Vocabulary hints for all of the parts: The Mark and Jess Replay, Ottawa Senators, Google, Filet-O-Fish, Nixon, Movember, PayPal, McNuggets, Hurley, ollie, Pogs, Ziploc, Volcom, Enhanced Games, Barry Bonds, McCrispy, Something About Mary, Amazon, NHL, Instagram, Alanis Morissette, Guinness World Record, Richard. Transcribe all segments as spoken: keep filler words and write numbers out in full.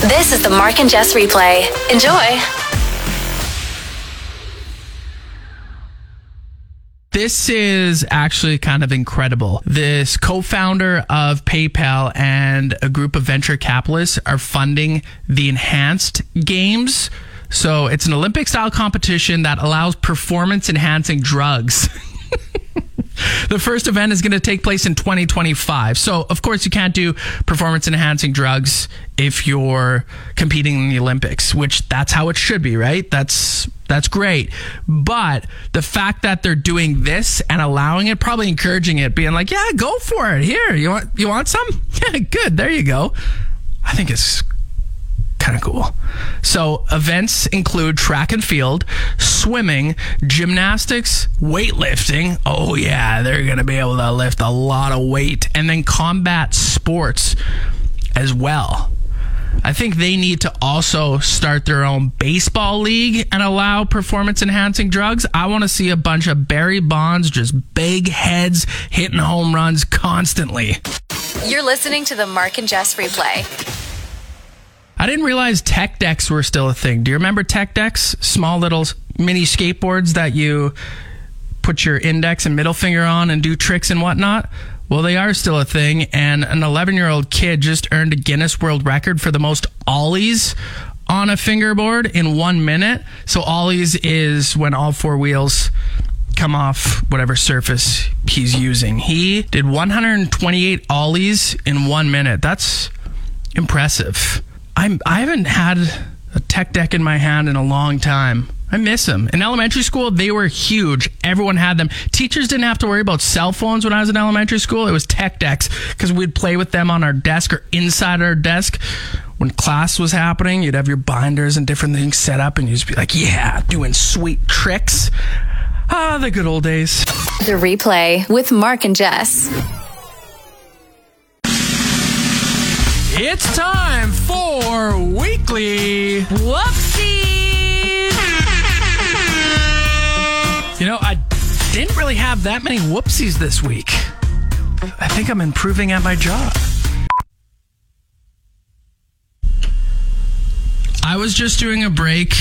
This is the Mark and Jess Replay. Enjoy. This is actually kind of incredible. This co-founder of PayPal and a group of venture capitalists are funding the Enhanced Games. So it's an Olympic-style competition that allows performance-enhancing drugs. The first event is going to take place in twenty twenty-five. So, of course, you can't do performance-enhancing drugs if you're competing in the Olympics, which that's how it should be, right? That's that's great. But the fact that they're doing this and allowing it, probably encouraging it, being like, yeah, go for it. Here, you want you want some? Yeah, good. There you go. I think it's kind of cool. So events include track and field, swimming, gymnastics, weightlifting. Oh yeah, they're going to be able to lift a lot of weight. And then combat sports as well. I think they need to also start their own baseball league and allow performance-enhancing drugs. I want to see a bunch of Barry Bonds, just big heads, hitting home runs constantly. You're listening to the Mark and Jess Replay. I didn't realize tech decks were still a thing. Do you remember tech decks? Small little mini skateboards that you put your index and middle finger on and do tricks and whatnot? Well, they are still a thing, and an eleven-year-old kid just earned a Guinness World Record for the most ollies on a fingerboard in one minute. So ollies is when all four wheels come off whatever surface he's using. He did one hundred twenty-eight ollies in one minute. That's impressive. I'm, I haven't had a tech deck in my hand in a long time. I miss them. In elementary school, they were huge. Everyone had them. Teachers didn't have to worry about cell phones when I was in elementary school. It was tech decks because we'd play with them on our desk or inside our desk. When class was happening, you'd have your binders and different things set up, and you'd just be like, yeah, doing sweet tricks. Ah, the good old days. The Replay with Mark and Jess. It's time for Weekly Whoopsies! You know, I didn't really have that many whoopsies this week. I think I'm improving at my job. I was just doing a break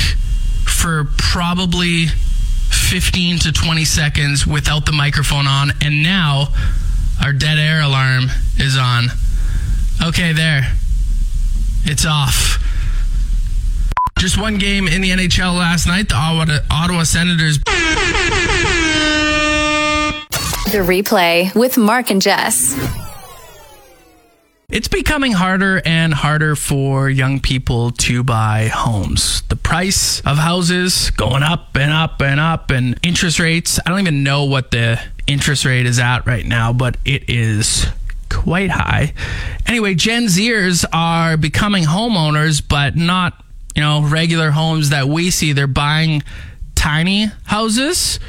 for probably fifteen to twenty seconds without the microphone on, and now our dead air alarm is on. Okay, there. It's off. Just one game in the N H L last night, the Ottawa, Ottawa Senators. The Replay with Mark and Jess. It's becoming harder and harder for young people to buy homes. The price of houses going up and up and up, and interest rates. I don't even know what the interest rate is at right now, but it is quite high. Anyway, Gen Zers are becoming homeowners, but not, you know, regular homes that we see. They're buying tiny houses,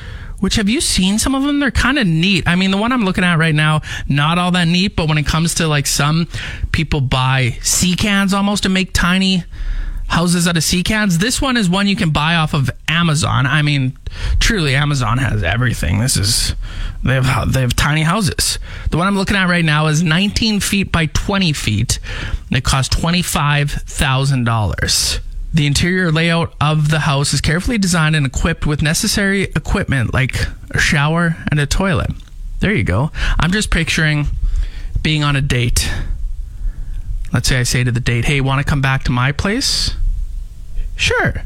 which, have you seen some of them? They're kind of neat. I mean, the one I'm looking at right now, not all that neat, but when it comes to, like, some people buy sea cans almost to make tiny houses out of sea cans. This one is one you can buy off of Amazon. I mean, truly, Amazon has everything. This is, they have they have tiny houses. The one I'm looking at right now is nineteen feet by twenty feet. And it costs twenty-five thousand dollars. The interior layout of the house is carefully designed and equipped with necessary equipment like a shower and a toilet. There you go. I'm just picturing being on a date. Let's say I say to the date, hey, want to come back to my place? Sure.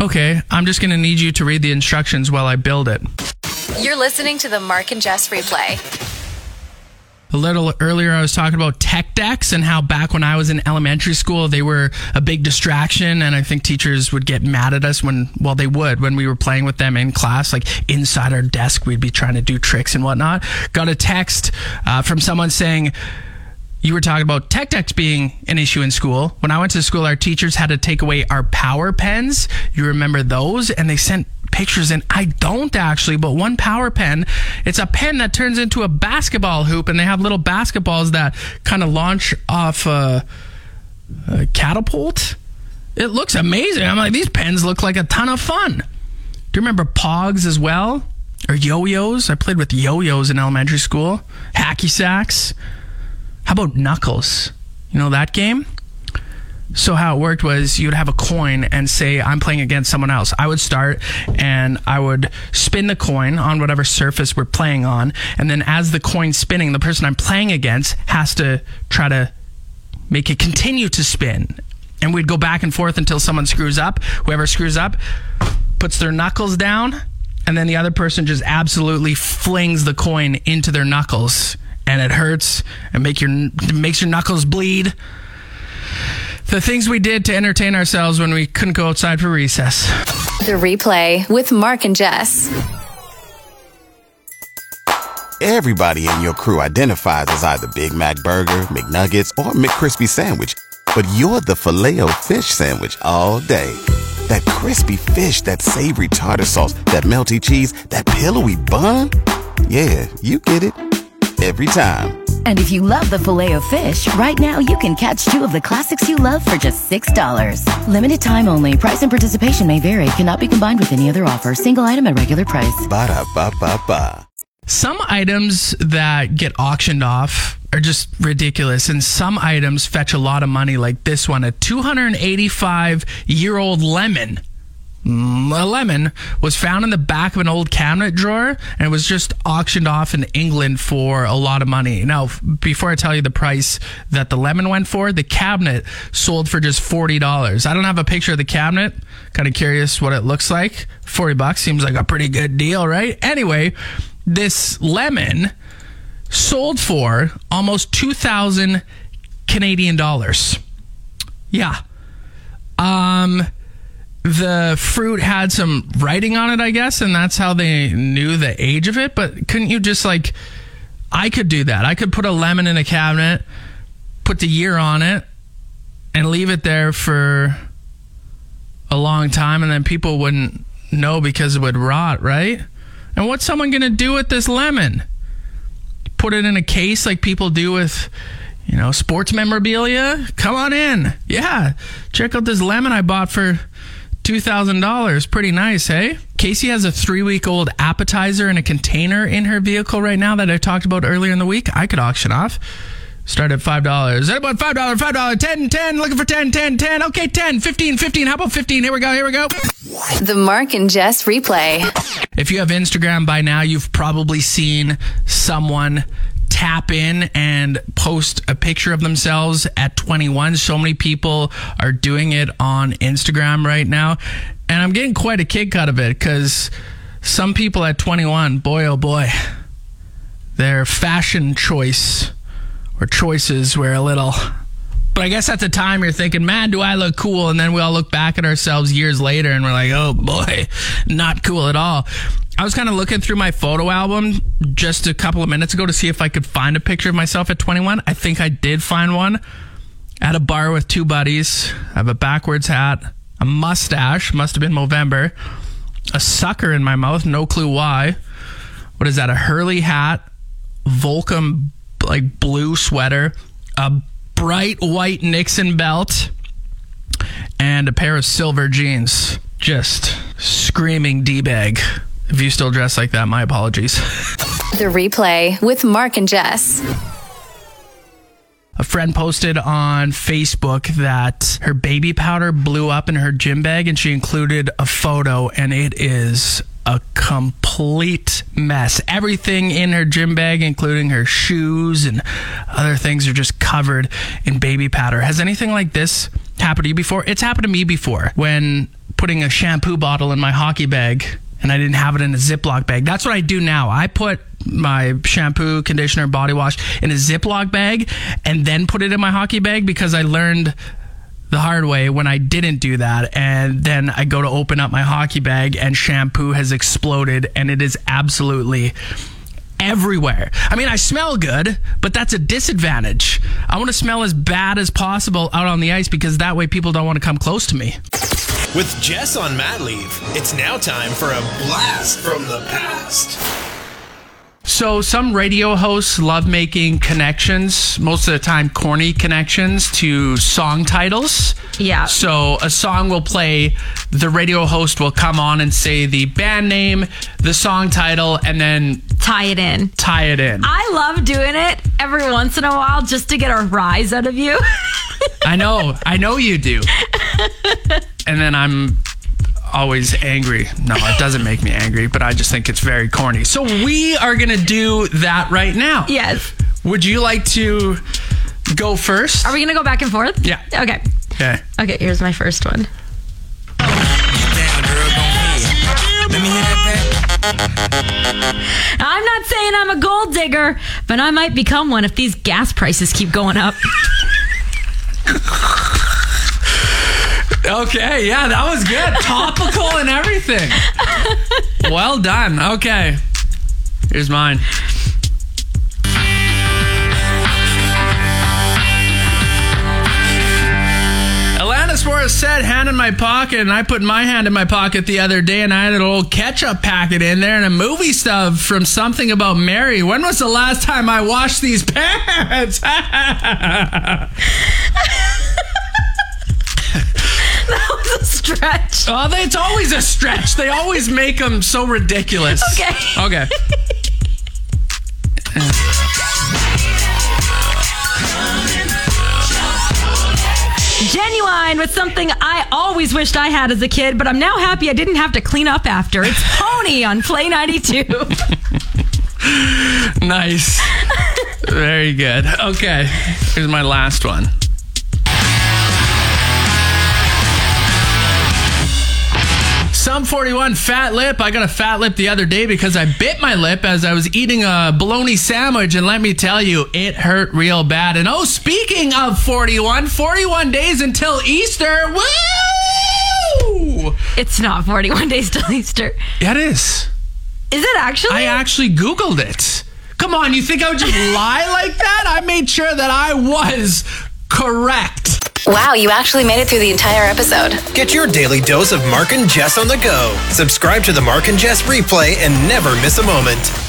Okay, I'm just going to need you to read the instructions while I build it. You're listening to the Mark and Jess Replay. A little earlier, I was talking about tech decks and how back when I was in elementary school, they were a big distraction. And I think teachers would get mad at us when, well, they would, when we were playing with them in class, like inside our desk, we'd be trying to do tricks and whatnot. Got a text uh, from someone saying, you were talking about tech decks being an issue in school. When I went to school, our teachers had to take away our power pens. You remember those? And they sent pictures in. I don't actually, but one power pen, it's a pen that turns into a basketball hoop, and they have little basketballs that kind of launch off a, a catapult. It looks amazing. I'm like, these pens look like a ton of fun. Do you remember Pogs as well? Or yo-yos? I played with yo-yos in elementary school. Hacky sacks. How about Knuckles? You know that game? So how it worked was you'd have a coin and say, I'm playing against someone else. I would start and I would spin the coin on whatever surface we're playing on. And then as the coin's spinning, the person I'm playing against has to try to make it continue to spin. And we'd go back and forth until someone screws up. Whoever screws up puts their knuckles down, and then the other person just absolutely flings the coin into their knuckles, and it hurts and make your makes your knuckles bleed. The things we did to entertain ourselves when we couldn't go outside for recess. The Replay with Mark and Jess. Everybody in your crew identifies as either Big Mac Burger, McNuggets, or McCrispy Sandwich. But you're the Filet-O-Fish Sandwich all day. That crispy fish, that savory tartar sauce, that melty cheese, that pillowy bun. Yeah, you get it. Every time. And if you love the Filet-O-Fish, right now you can catch two of the classics you love for just six dollars. Limited time only. Price and participation may vary. Cannot be combined with any other offer. Single item at regular price. Ba-da-ba-ba-ba. Some items that get auctioned off are just ridiculous, and some items fetch a lot of money, like this one, a two hundred eighty-five-year-old lemon. A lemon was found in the back of an old cabinet drawer, and it was just auctioned off in England for a lot of money. Now, before I tell you the price that the lemon went for, the cabinet sold for just forty dollars. I don't have a picture of the cabinet. Kind of curious what it looks like. forty bucks seems like a pretty good deal, right? Anyway, this lemon sold for almost two thousand Canadian dollars. Yeah. Um, the fruit had some writing on it, I guess, and that's how they knew the age of it. But couldn't you just, like, I could do that. I could put a lemon in a cabinet, put the year on it, and leave it there for a long time, and then people wouldn't know because it would rot, right? And what's someone going to do with this lemon? Put it in a case like people do with, you know, sports memorabilia? Come on in. Yeah. Check out this lemon I bought for two thousand dollars. Pretty nice, hey? Casey has a three-week-old appetizer in a container in her vehicle right now that I talked about earlier in the week. I could auction off. Start at five dollars. Is that about five dollars? five dollars. ten, ten. Looking for ten, ten, ten. Okay, ten. fifteen, fifteen. How about fifteen? Here we go. Here we go. The Mark and Jess Replay. If you have Instagram by now, you've probably seen someone tap in and post a picture of themselves at twenty-one. So many people are doing it on Instagram right now. And I'm getting quite a kick out of it because some people at twenty-one, boy, oh boy, their fashion choice or choices were a little, but I guess at the time you're thinking, man, do I look cool? And then we all look back at ourselves years later and we're like, oh boy, not cool at all. I was kind of looking through my photo album just a couple of minutes ago to see if I could find a picture of myself at twenty-one. I think I did find one at a bar with two buddies. I have a backwards hat, a mustache, must have been Movember, a sucker in my mouth, no clue why. What is that? A Hurley hat, Volcom like blue sweater, a bright white Nixon belt, and a pair of silver jeans. Just screaming D-bag. If you still dress like that, my apologies. The Replay with Mark and Jess. A friend posted on Facebook that her baby powder blew up in her gym bag, and she included a photo, and it is a complete mess. Everything in her gym bag, including her shoes and other things, are just covered in baby powder. Has anything like this happened to you before? It's happened to me before when putting a shampoo bottle in my hockey bag and I didn't have it in a Ziploc bag. That's what I do now. I put my shampoo, conditioner, body wash in a Ziploc bag and then put it in my hockey bag because I learned the hard way when I didn't do that. And then I go to open up my hockey bag and shampoo has exploded, and it is absolutely everywhere. I mean, I smell good, but that's a disadvantage. I want to smell as bad as possible out on the ice because that way people don't want to come close to me. With Jess on mat leave, it's now time for a blast from the past. So some radio hosts love making connections, most of the time corny connections, to song titles. Yeah. So a song will play, the radio host will come on and say the band name, the song title, and then... Tie it in. Tie it in. I love doing it every once in a while just to get a rise out of you. I know. I know you do. And then I'm... always angry. No, it doesn't make me angry, but I just think it's very corny. So we are going to do that right now. Yes. Would you like to go first? Are we going to go back and forth? Yeah. Okay. Okay. Okay, here's my first one. Now, I'm not saying I'm a gold digger, but I might become one if these gas prices keep going up. Okay, yeah, that was good. Topical and everything. Well done. Okay. Here's mine. Alanis Morissette, hand in my pocket, and I put my hand in my pocket the other day, and I had an old ketchup packet in there and a movie stub from Something About Mary. When was the last time I washed these pants? That was a stretch. Oh, it's always a stretch. They always make them so ridiculous. Okay. Okay. Genuine was something I always wished I had as a kid, but I'm now happy I didn't have to clean up after. It's Pony on Play ninety-two. Nice. Very good. Okay. Here's my last one. Some forty-one fat lip. I got a fat lip the other day because I bit my lip as I was eating a bologna sandwich, and let me tell you, it hurt real bad. And oh, speaking of forty-one, forty-one days until Easter. Woo! It's not forty-one days till Easter. Yeah, it is. Is it actually? I actually Googled it. Come on, you think I would just lie like that? I made sure that I was correct. Wow, you actually made it through the entire episode. Get your daily dose of Mark and Jess on the go. Subscribe to the Mark and Jess Replay and never miss a moment.